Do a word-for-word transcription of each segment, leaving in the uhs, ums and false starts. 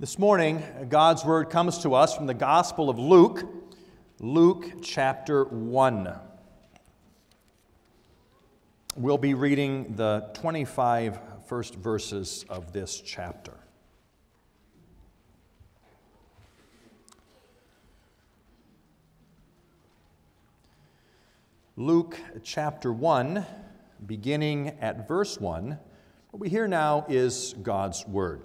This morning, God's Word comes to us from the Gospel of Luke, Luke chapter one. We'll be reading the twenty-five first verses of this chapter. Luke chapter one, beginning at verse one, what we hear now is God's Word.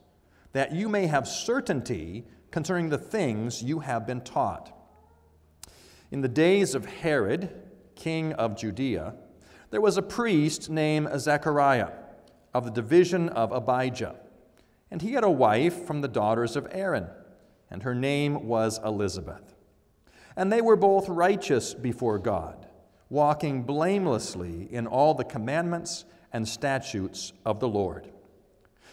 that you may have certainty concerning the things you have been taught. In the days of Herod, king of Judea, there was a priest named Zechariah, of the division of Abijah, and he had a wife from the daughters of Aaron, and her name was Elizabeth. And they were both righteous before God, walking blamelessly in all the commandments and statutes of the Lord.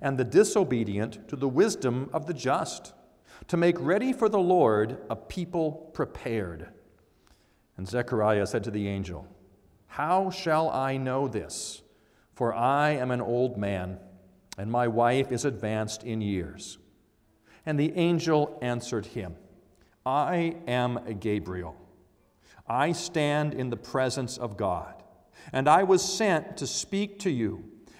and the disobedient to the wisdom of the just, to make ready for the Lord a people prepared." And Zechariah said to the angel, "How shall I know this? For I am an old man, and my wife is advanced in years." And the angel answered him, "I am Gabriel. I stand in the presence of God, and I was sent to speak to you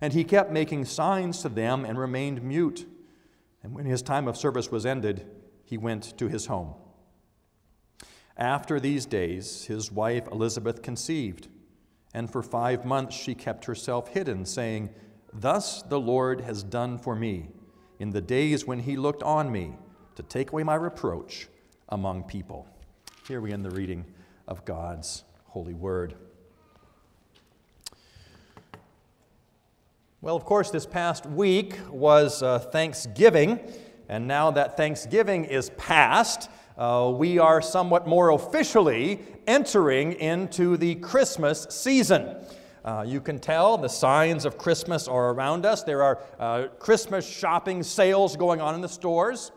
And he kept making signs to them and remained mute. And when his time of service was ended, he went to his home. After these days, his wife Elizabeth conceived, and for five months she kept herself hidden, saying, "Thus the Lord has done for me in the days when he looked on me to take away my reproach among people." Here we end the reading of God's holy word. Well, of course, this past week was uh, Thanksgiving, and now that Thanksgiving is past, uh, we are somewhat more officially entering into the Christmas season. Uh, you can tell the signs of Christmas are around us. There are uh, Christmas shopping sales going on in the stores.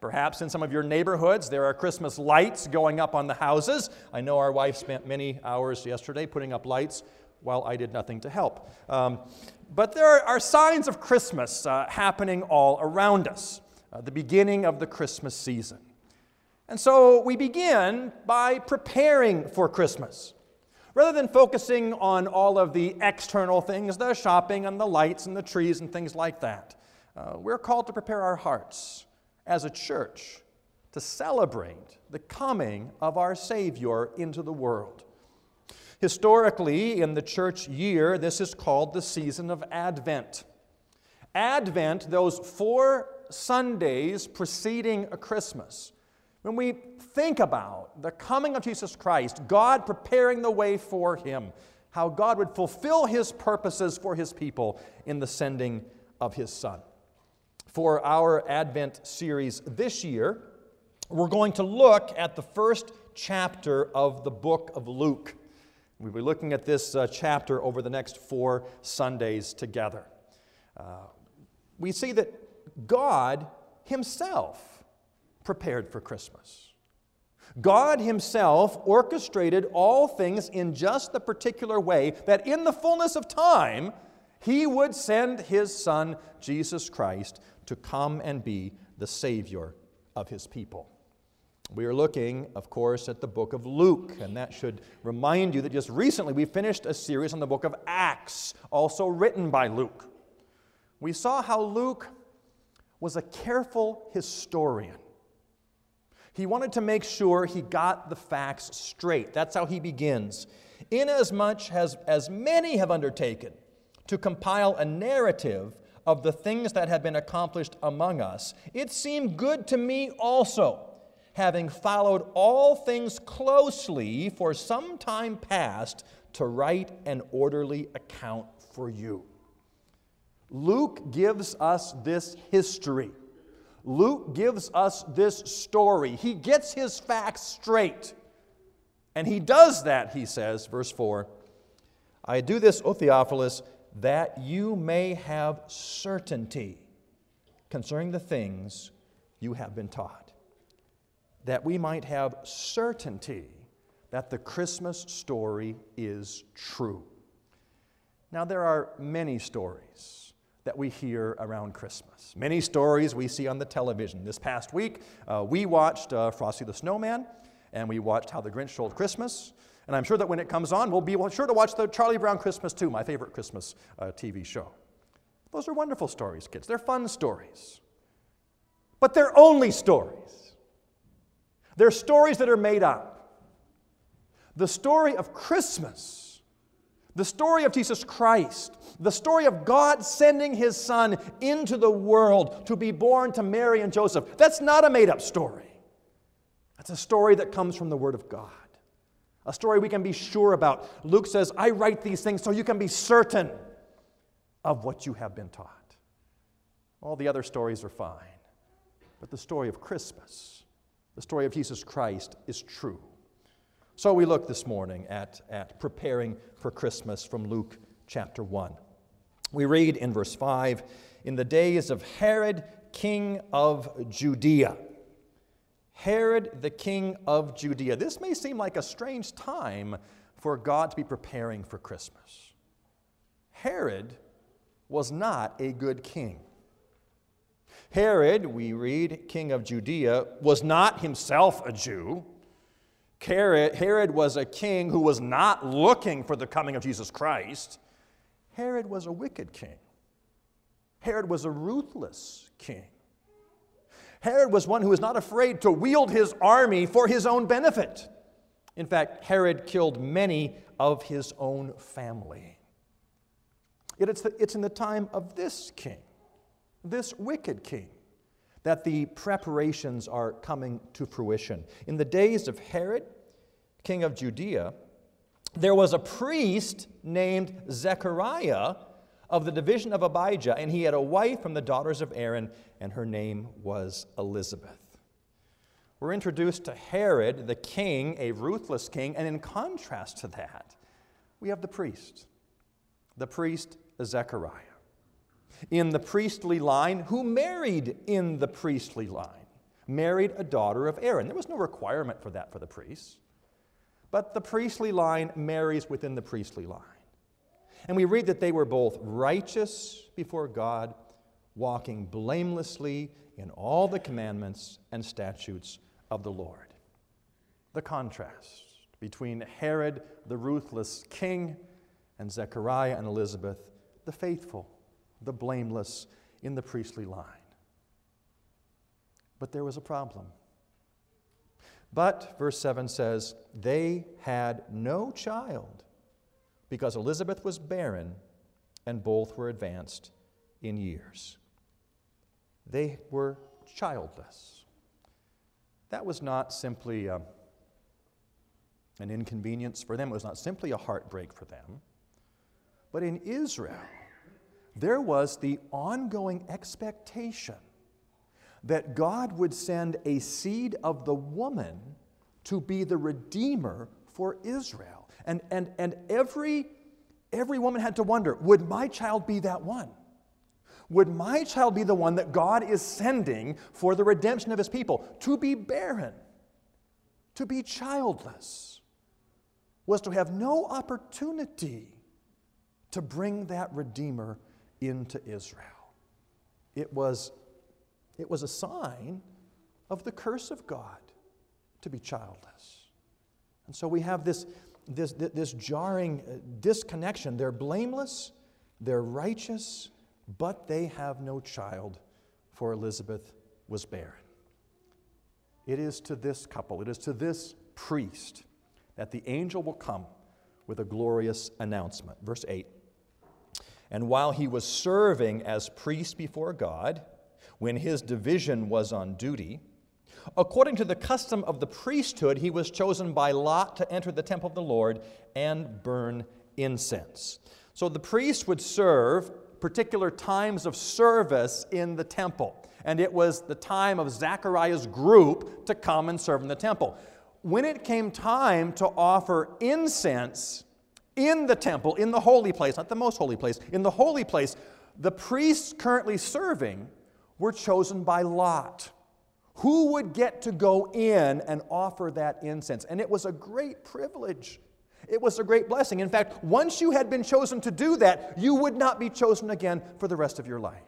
Perhaps in some of your neighborhoods, there are Christmas lights going up on the houses. I know our wife spent many hours yesterday putting up lights while I did nothing to help. Um, But there are signs of Christmas uh, happening all around us, uh, the beginning of the Christmas season. And so we begin by preparing for Christmas. Rather than focusing on all of the external things, the shopping and the lights and the trees and things like that, uh, we're called to prepare our hearts as a church to celebrate the coming of our Savior into the world. Historically, in the church year, this is called the season of Advent. Advent, those four Sundays preceding Christmas, when we think about the coming of Jesus Christ, God preparing the way for Him, how God would fulfill His purposes for His people in the sending of His Son. For our Advent series this year, we're going to look at the first chapter of the book of Luke. We'll be looking at this uh, chapter over the next four Sundays together. Uh, we see that God Himself prepared for Christmas. God Himself orchestrated all things in just the particular way that in the fullness of time, He would send His Son, Jesus Christ, to come and be the Savior of His people. We are looking, of course, at the book of Luke, and that should remind you that just recently we finished a series on the book of Acts, also written by Luke. We saw how Luke was a careful historian. He wanted to make sure he got the facts straight. That's how he begins. Inasmuch as, as many have undertaken to compile a narrative of the things that have been accomplished among us, it seemed good to me also, having followed all things closely for some time past, to write an orderly account for you. Luke gives us this history. Luke gives us this story. He gets his facts straight. And he does that, he says, verse four, I do this, O Theophilus, that you may have certainty concerning the things you have been taught, that we might have certainty that the Christmas story is true. Now, there are many stories that we hear around Christmas. Many stories we see on the television. This past week, uh, we watched uh, Frosty the Snowman, and we watched How the Grinch Stole Christmas. And I'm sure that when it comes on, we'll be sure to watch the Charlie Brown Christmas too, my favorite Christmas uh, T V show. Those are wonderful stories, kids. They're fun stories. But they're only stories. They're stories that are made up. The story of Christmas, the story of Jesus Christ, the story of God sending His Son into the world to be born to Mary and Joseph, that's not a made-up story. That's a story that comes from the Word of God, a story we can be sure about. Luke says, I write these things so you can be certain of what you have been taught. All the other stories are fine, but the story of Christmas, the story of Jesus Christ, is true. So we look this morning at, at preparing for Christmas from Luke chapter one. We read in verse five, in the days of Herod, king of Judea. Herod, the king of Judea. This may seem like a strange time for God to be preparing for Christmas. Herod was not a good king. Herod, we read, king of Judea, was not himself a Jew. Herod, Herod was a king who was not looking for the coming of Jesus Christ. Herod was a wicked king. Herod was a ruthless king. Herod was one who was not afraid to wield his army for his own benefit. In fact, Herod killed many of his own family. Yet it's, the, it's in the time of this king, this wicked king, that the preparations are coming to fruition. In the days of Herod, king of Judea, there was a priest named Zechariah of the division of Abijah, and he had a wife from the daughters of Aaron, and her name was Elizabeth. We're introduced to Herod, the king, a ruthless king, and in contrast to that, we have the priest, the priest Zechariah, in the priestly line, who married in the priestly line, married a daughter of Aaron. There was no requirement for that for the priests, but the priestly line marries within the priestly line. And we read that they were both righteous before God, walking blamelessly in all the commandments and statutes of the Lord. The contrast between Herod, the ruthless king, and Zechariah and Elizabeth, the faithful, the blameless, in the priestly line. But there was a problem. But, verse seven says, they had no child because Elizabeth was barren and both were advanced in years. They were childless. That was not simply a, an inconvenience for them. It was not simply a heartbreak for them. But in Israel, there was the ongoing expectation that God would send a seed of the woman to be the Redeemer for Israel. And, and, and every, every woman had to wonder, would my child be that one? Would my child be the one that God is sending for the redemption of his people? To be barren, to be childless, was to have no opportunity to bring that Redeemer into Israel. It was It was a sign of the curse of God to be childless. And so we have this, this, this jarring disconnection. They're blameless, they're righteous, but they have no child, for Elizabeth was barren. It is to this couple, it is to this priest, that the angel will come with a glorious announcement. Verse eight, and while he was serving as priest before God, when his division was on duty, according to the custom of the priesthood, he was chosen by lot to enter the temple of the Lord and burn incense. So the priest would serve particular times of service in the temple. And it was the time of Zechariah's group to come and serve in the temple. When it came time to offer incense in the temple, in the holy place, not the most holy place, in the holy place, the priests currently serving were chosen by lot. Who would get to go in and offer that incense? And it was a great privilege. It was a great blessing. In fact, once you had been chosen to do that, you would not be chosen again for the rest of your life.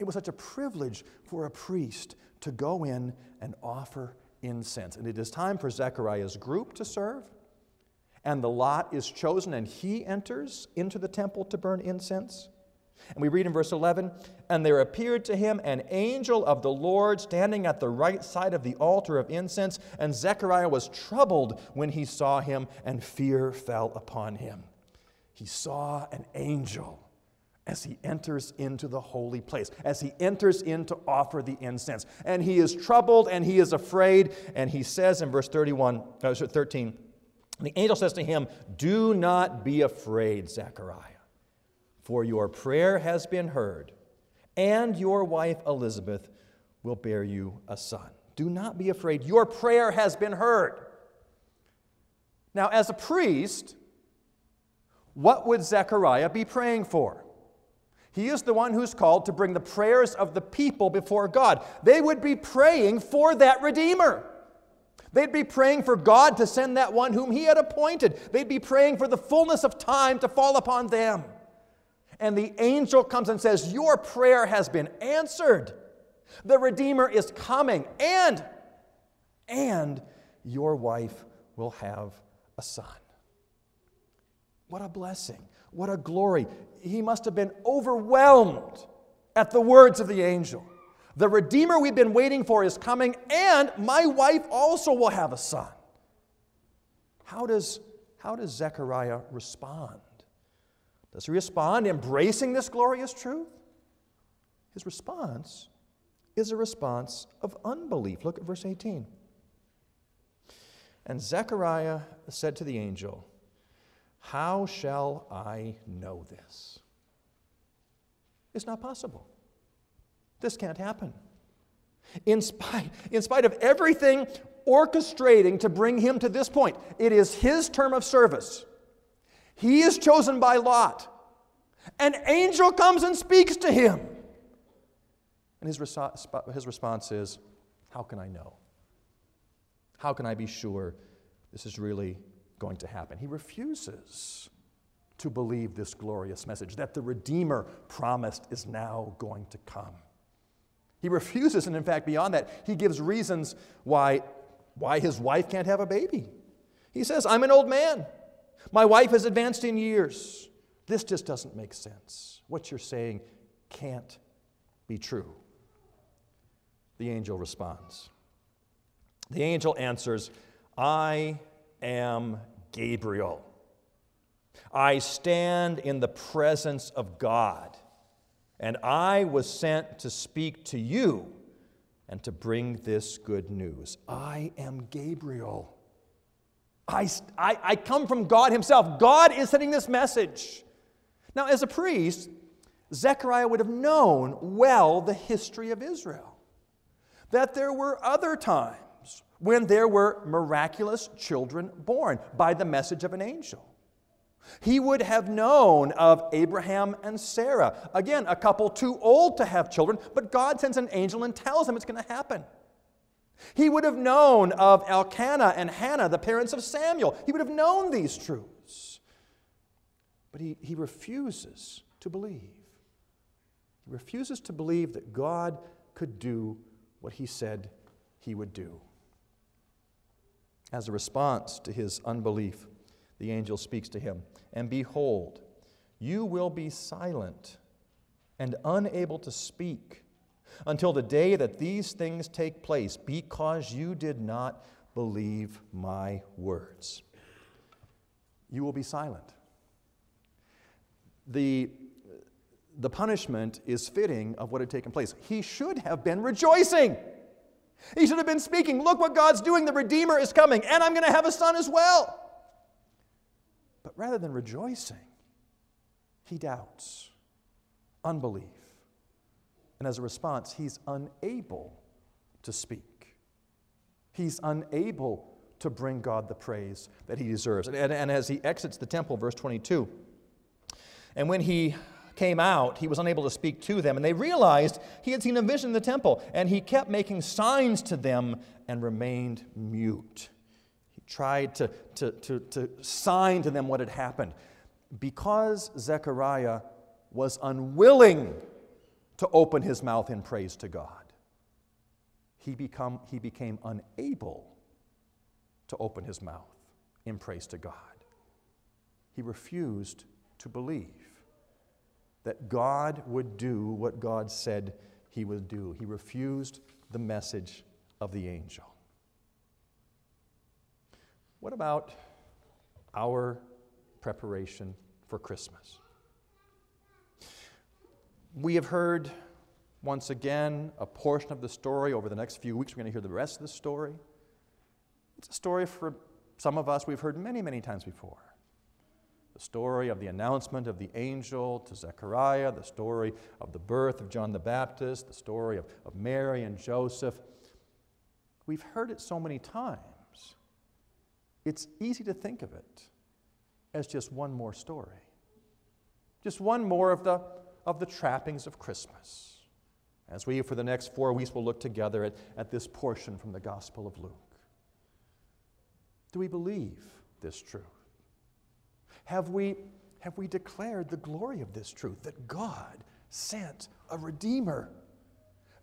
It was such a privilege for a priest to go in and offer incense. And it is time for Zechariah's group to serve. And the lot is chosen, and he enters into the temple to burn incense. And we read in verse eleven, and there appeared to him an angel of the Lord standing at the right side of the altar of incense, and Zechariah was troubled when he saw him, and fear fell upon him. He saw an angel as he enters into the holy place, as he enters in to offer the incense. And he is troubled, and he is afraid, and he says in verse thirty-one, no, thirteen, the angel says to him, do not be afraid, Zechariah. For your prayer has been heard, and your wife Elizabeth will bear you a son. Do not be afraid. Your prayer has been heard. Now, as a priest, what would Zechariah be praying for? He is the one who's called to bring the prayers of the people before God. They would be praying for that Redeemer. They'd be praying for God to send that one whom he had appointed. They'd be praying for the fullness of time to fall upon them. And the angel comes and says, your prayer has been answered. The Redeemer is coming, and, and your wife will have a son. What a blessing. What a glory. He must have been overwhelmed at the words of the angel. The Redeemer we've been waiting for is coming, and my wife also will have a son. How does, how does Zechariah respond? Does he respond embracing this glorious truth? His response is a response of unbelief. Look at verse eighteen. And Zechariah said to the angel, how shall I know this? It's not possible. This can't happen. In spite, in spite of everything orchestrating to bring him to this point, it is his term of service. He is chosen by lot. An angel comes and speaks to him. And his, resp- his response is, how can I know? How can I be sure this is really going to happen? He refuses to believe this glorious message that the Redeemer promised is now going to come. He refuses, and in fact, beyond that, he gives reasons why, why his wife can't have a baby. He says, I'm an old man. My wife is advanced in years. This just doesn't make sense. What you're saying can't be true. The angel responds. The angel answers, I am Gabriel. I stand in the presence of God, and I was sent to speak to you and to bring this good news. I am Gabriel. I, I, I come from God himself. God is sending this message. Now, as a priest, Zechariah would have known well the history of Israel, that there were other times when there were miraculous children born by the message of an angel. He would have known of Abraham and Sarah. Again, a couple too old to have children, but God sends an angel and tells them it's going to happen. He would have known of Elkanah and Hannah, the parents of Samuel. He would have known these truths. But he, he refuses to believe. He refuses to believe that God could do what he said he would do. As a response to his unbelief, the angel speaks to him, and behold, you will be silent and unable to speak until the day that these things take place, because you did not believe my words. You will be silent. The, the punishment is fitting of what had taken place. He should have been rejoicing. He should have been speaking, look what God's doing, the Redeemer is coming, and I'm going to have a son as well. But rather than rejoicing, he doubts, unbelief. And as a response, he's unable to speak. He's unable to bring God the praise that he deserves. And, and, and as he exits the temple, verse twenty-two, and when he came out, he was unable to speak to them, and they realized he had seen a vision in the temple, and he kept making signs to them and remained mute. He tried to, to, to, to sign to them what had happened. Because Zechariah was unwilling to open his mouth in praise to God, he, become, he became unable to open his mouth in praise to God. He refused to believe that God would do what God said he would do. He refused the message of the angel. What about our preparation for Christmas? We have heard, once again, a portion of the story. Over the next few weeks, we're going to hear the rest of the story. It's a story for some of us we've heard many, many times before. The story of the announcement of the angel to Zechariah, the story of the birth of John the Baptist, the story of, of Mary and Joseph. We've heard it so many times, it's easy to think of it as just one more story. Just one more of the, of the trappings of Christmas. As we, for the next four weeks, will look together at, at this portion from the Gospel of Luke. Do we believe this truth? Have we, have we declared the glory of this truth, that God sent a Redeemer?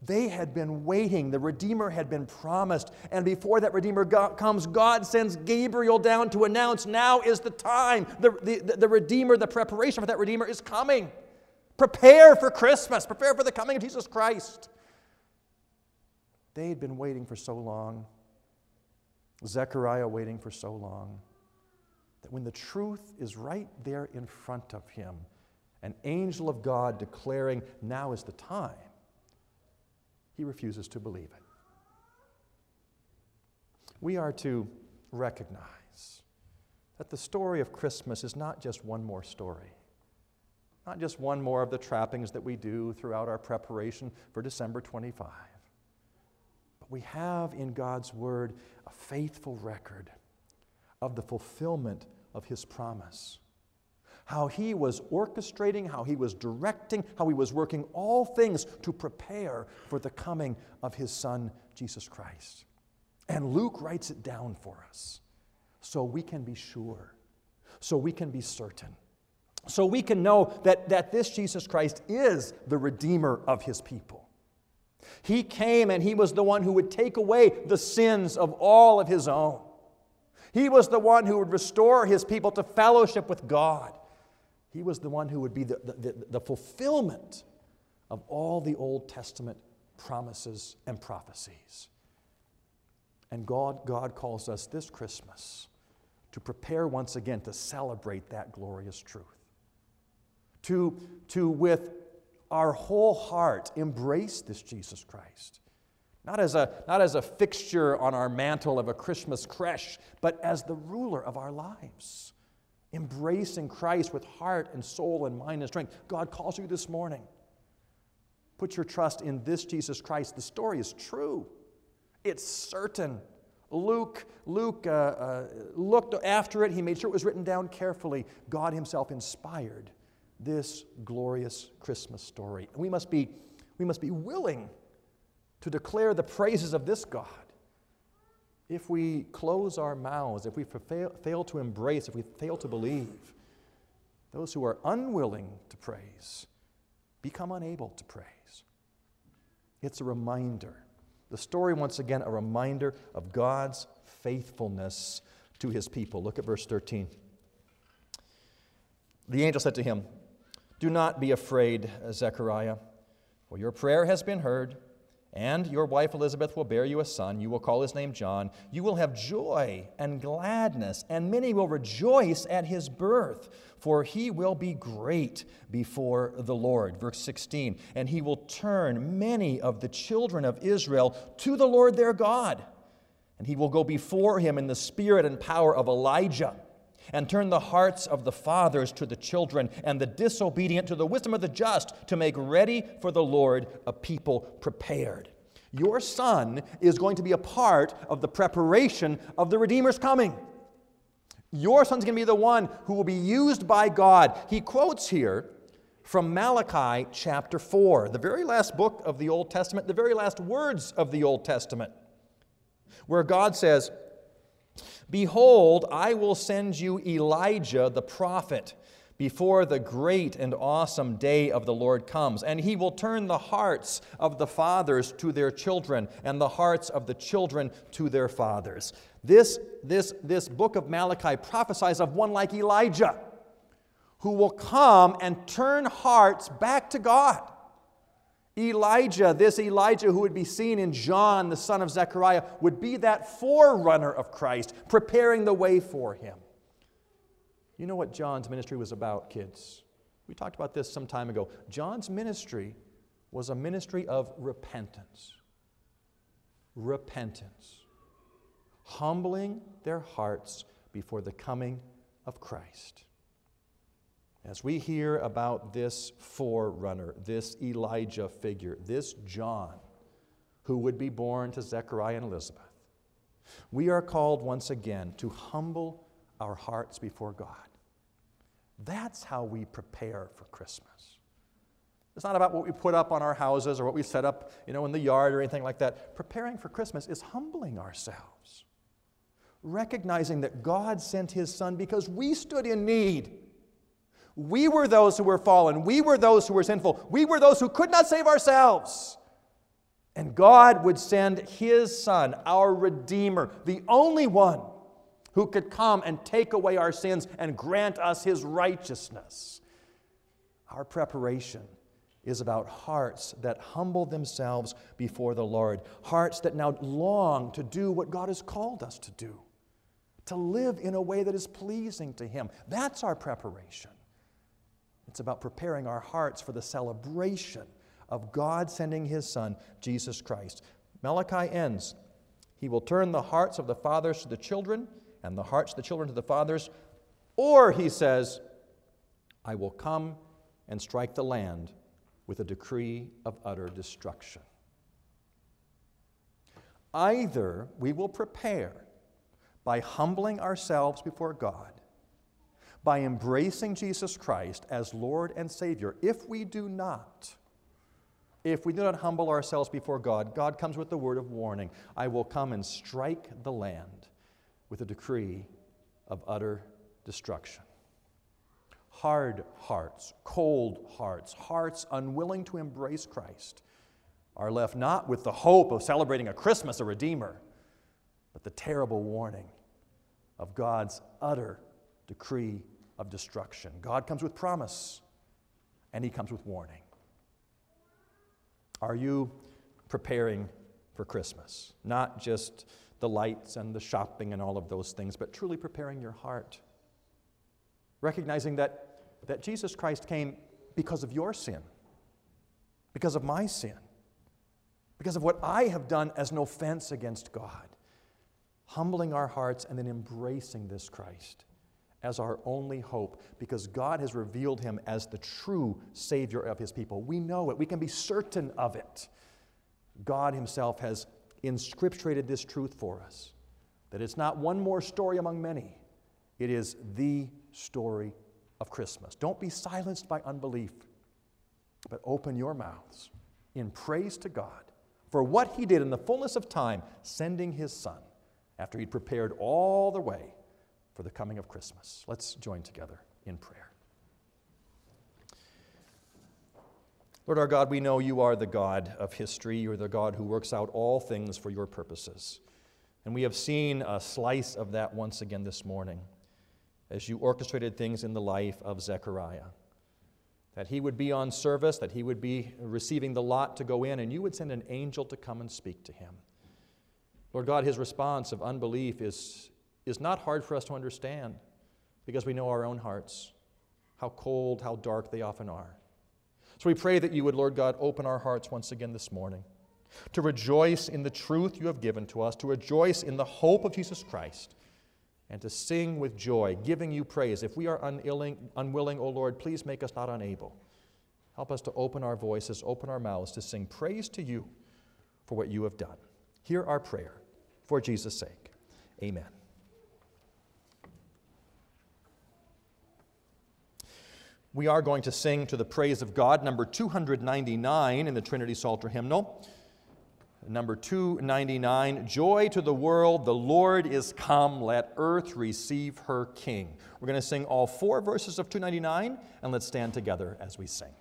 They had been waiting. The Redeemer had been promised. And before that Redeemer God comes, God sends Gabriel down to announce, now is the time. The, the, the Redeemer, the preparation for that Redeemer is coming. Prepare for Christmas. Prepare for the coming of Jesus Christ. They had been waiting for so long. Zechariah waiting for so long. That when the truth is right there in front of him, an angel of God declaring, now is the time, he refuses to believe it. We are to recognize that the story of Christmas is not just one more story, not just one more of the trappings that we do throughout our preparation for December twenty-fifth, but we have in God's Word a faithful record of the fulfillment of his promise. How he was orchestrating, how he was directing, how he was working all things to prepare for the coming of his son, Jesus Christ. And Luke writes it down for us so we can be sure, so we can be certain, so we can know that, that this Jesus Christ is the Redeemer of his people. He came and he was the one who would take away the sins of all of his own. He was the one who would restore his people to fellowship with God. He was the one who would be the, the, the fulfillment of all the Old Testament promises and prophecies. And God, God calls us this Christmas to prepare once again to celebrate that glorious truth. To, to with our whole heart embrace this Jesus Christ. Not as a, not as a fixture on our mantle of a Christmas creche, but as the ruler of our lives. Embracing Christ with heart and soul and mind and strength. God calls you this morning. Put your trust in this Jesus Christ. The story is true. It's certain. Luke, Luke uh, uh, looked after it. He made sure it was written down carefully. God himself inspired this glorious Christmas story. We must be, we must be willing to declare the praises of this God. If we close our mouths, if we fail to embrace, if we fail to believe, those who are unwilling to praise become unable to praise. It's a reminder. The story, once again, a reminder of God's faithfulness to his people. Look at verse thirteen. The angel said to him, "Do not be afraid, Zechariah, for your prayer has been heard, and your wife Elizabeth will bear you a son. You will call his name John. You will have joy and gladness, and many will rejoice at his birth, for he will be great before the Lord." Verse sixteen, "And he will turn many of the children of Israel to the Lord their God, and he will go before him in the spirit and power of Elijah, and turn the hearts of the fathers to the children and the disobedient to the wisdom of the just, to make ready for the Lord a people prepared." Your son is going to be a part of the preparation of the Redeemer's coming. Your son's going to be the one who will be used by God. He quotes here from Malachi chapter four, the very last book of the Old Testament, the very last words of the Old Testament, where God says, "Behold, I will send you Elijah the prophet before the great and awesome day of the Lord comes, and he will turn the hearts of the fathers to their children and the hearts of the children to their fathers." This, this, this book of Malachi prophesies of one like Elijah, who will come and turn hearts back to God. Elijah, this Elijah who would be seen in John, the son of Zechariah, would be that forerunner of Christ, preparing the way for him. You know what John's ministry was about, kids? We talked about this some time ago. John's ministry was a ministry of repentance. Repentance. Humbling their hearts before the coming of Christ. As we hear about this forerunner, this Elijah figure, this John, who would be born to Zechariah and Elizabeth, we are called once again to humble our hearts before God. That's how we prepare for Christmas. It's not about what we put up on our houses or what we set up, you know, in the yard or anything like that. Preparing for Christmas is humbling ourselves, recognizing that God sent his son because we stood in need. We were those who were fallen. We were those who were sinful. We were those who could not save ourselves. And God would send his Son, our Redeemer, the only one who could come and take away our sins and grant us his righteousness. Our preparation is about hearts that humble themselves before the Lord, hearts that now long to do what God has called us to do, to live in a way that is pleasing to him. That's our preparation. It's about preparing our hearts for the celebration of God sending his Son, Jesus Christ. Malachi ends, "He will turn the hearts of the fathers to the children and the hearts of the children to the fathers, or," he says, "I will come and strike the land with a decree of utter destruction." Either we will prepare by humbling ourselves before God, by embracing Jesus Christ as Lord and Savior. If we do not, if we do not humble ourselves before God, God comes with the word of warning. "I will come and strike the land with a decree of utter destruction." Hard hearts, cold hearts, hearts unwilling to embrace Christ are left not with the hope of celebrating a Christmas, a Redeemer, but the terrible warning of God's utter decree of destruction. God comes with promise, and he comes with warning. Are you preparing for Christmas? Not just the lights and the shopping and all of those things, but truly preparing your heart. Recognizing that, that Jesus Christ came because of your sin, because of my sin, because of what I have done as an offense against God. Humbling our hearts and then embracing this Christ as our only hope, because God has revealed him as the true Savior of his people. We know it. We can be certain of it. God himself has inscripturated this truth for us, that it's not one more story among many. It is the story of Christmas. Don't be silenced by unbelief, but open your mouths in praise to God for what he did in the fullness of time, sending his Son after he'd prepared all the way for the coming of Christmas. Let's join together in prayer. Lord our God, we know you are the God of history. You're the God who works out all things for your purposes. And we have seen a slice of that once again this morning as you orchestrated things in the life of Zechariah. That he would be on service, that he would be receiving the lot to go in, and you would send an angel to come and speak to him. Lord God, his response of unbelief is, is not hard for us to understand, because we know our own hearts, how cold, how dark they often are. So we pray that you would, Lord God, open our hearts once again this morning to rejoice in the truth you have given to us, to rejoice in the hope of Jesus Christ, and to sing with joy, giving you praise. If we are unwilling, O Lord, please make us not unable. Help us to open our voices, open our mouths, to sing praise to you for what you have done. Hear our prayer. For Jesus' sake, amen. We are going to sing to the praise of God, number two hundred ninety-nine in the Trinity Psalter hymnal. Number two ninety-nine, Joy to the World, the Lord is come, let earth receive her King. We're going to sing all four verses of two ninety-nine, and let's stand together as we sing.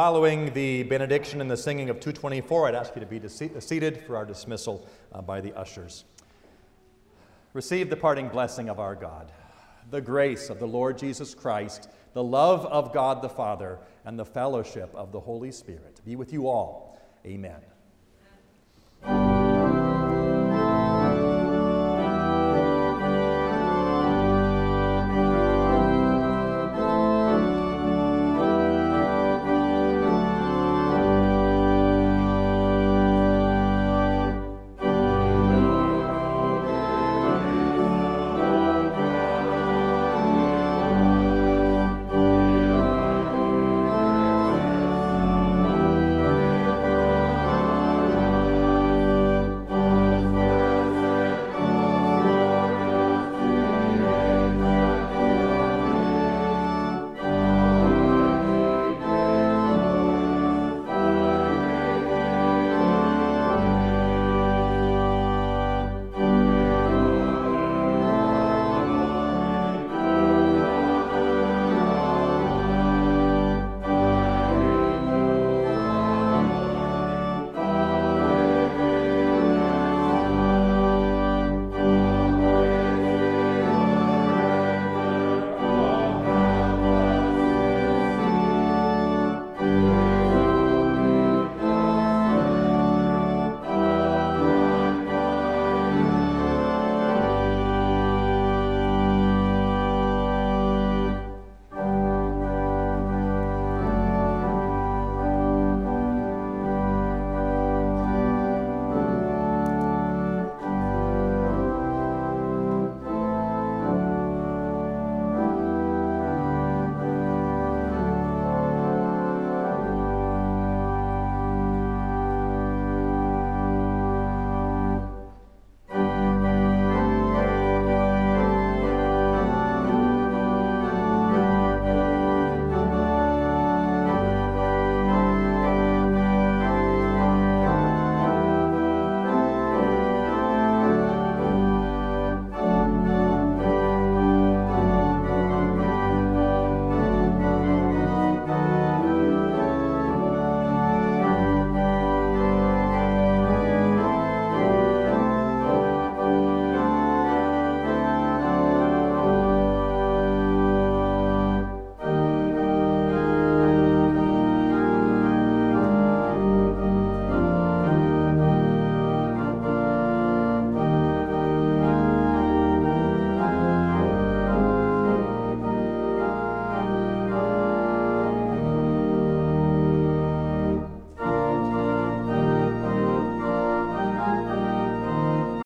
Following the benediction and the singing of two twenty-four, I'd ask you to be seated for our dismissal uh, by the ushers. Receive the parting blessing of our God, the grace of the Lord Jesus Christ, the love of God the Father, and the fellowship of the Holy Spirit be with you all. Amen.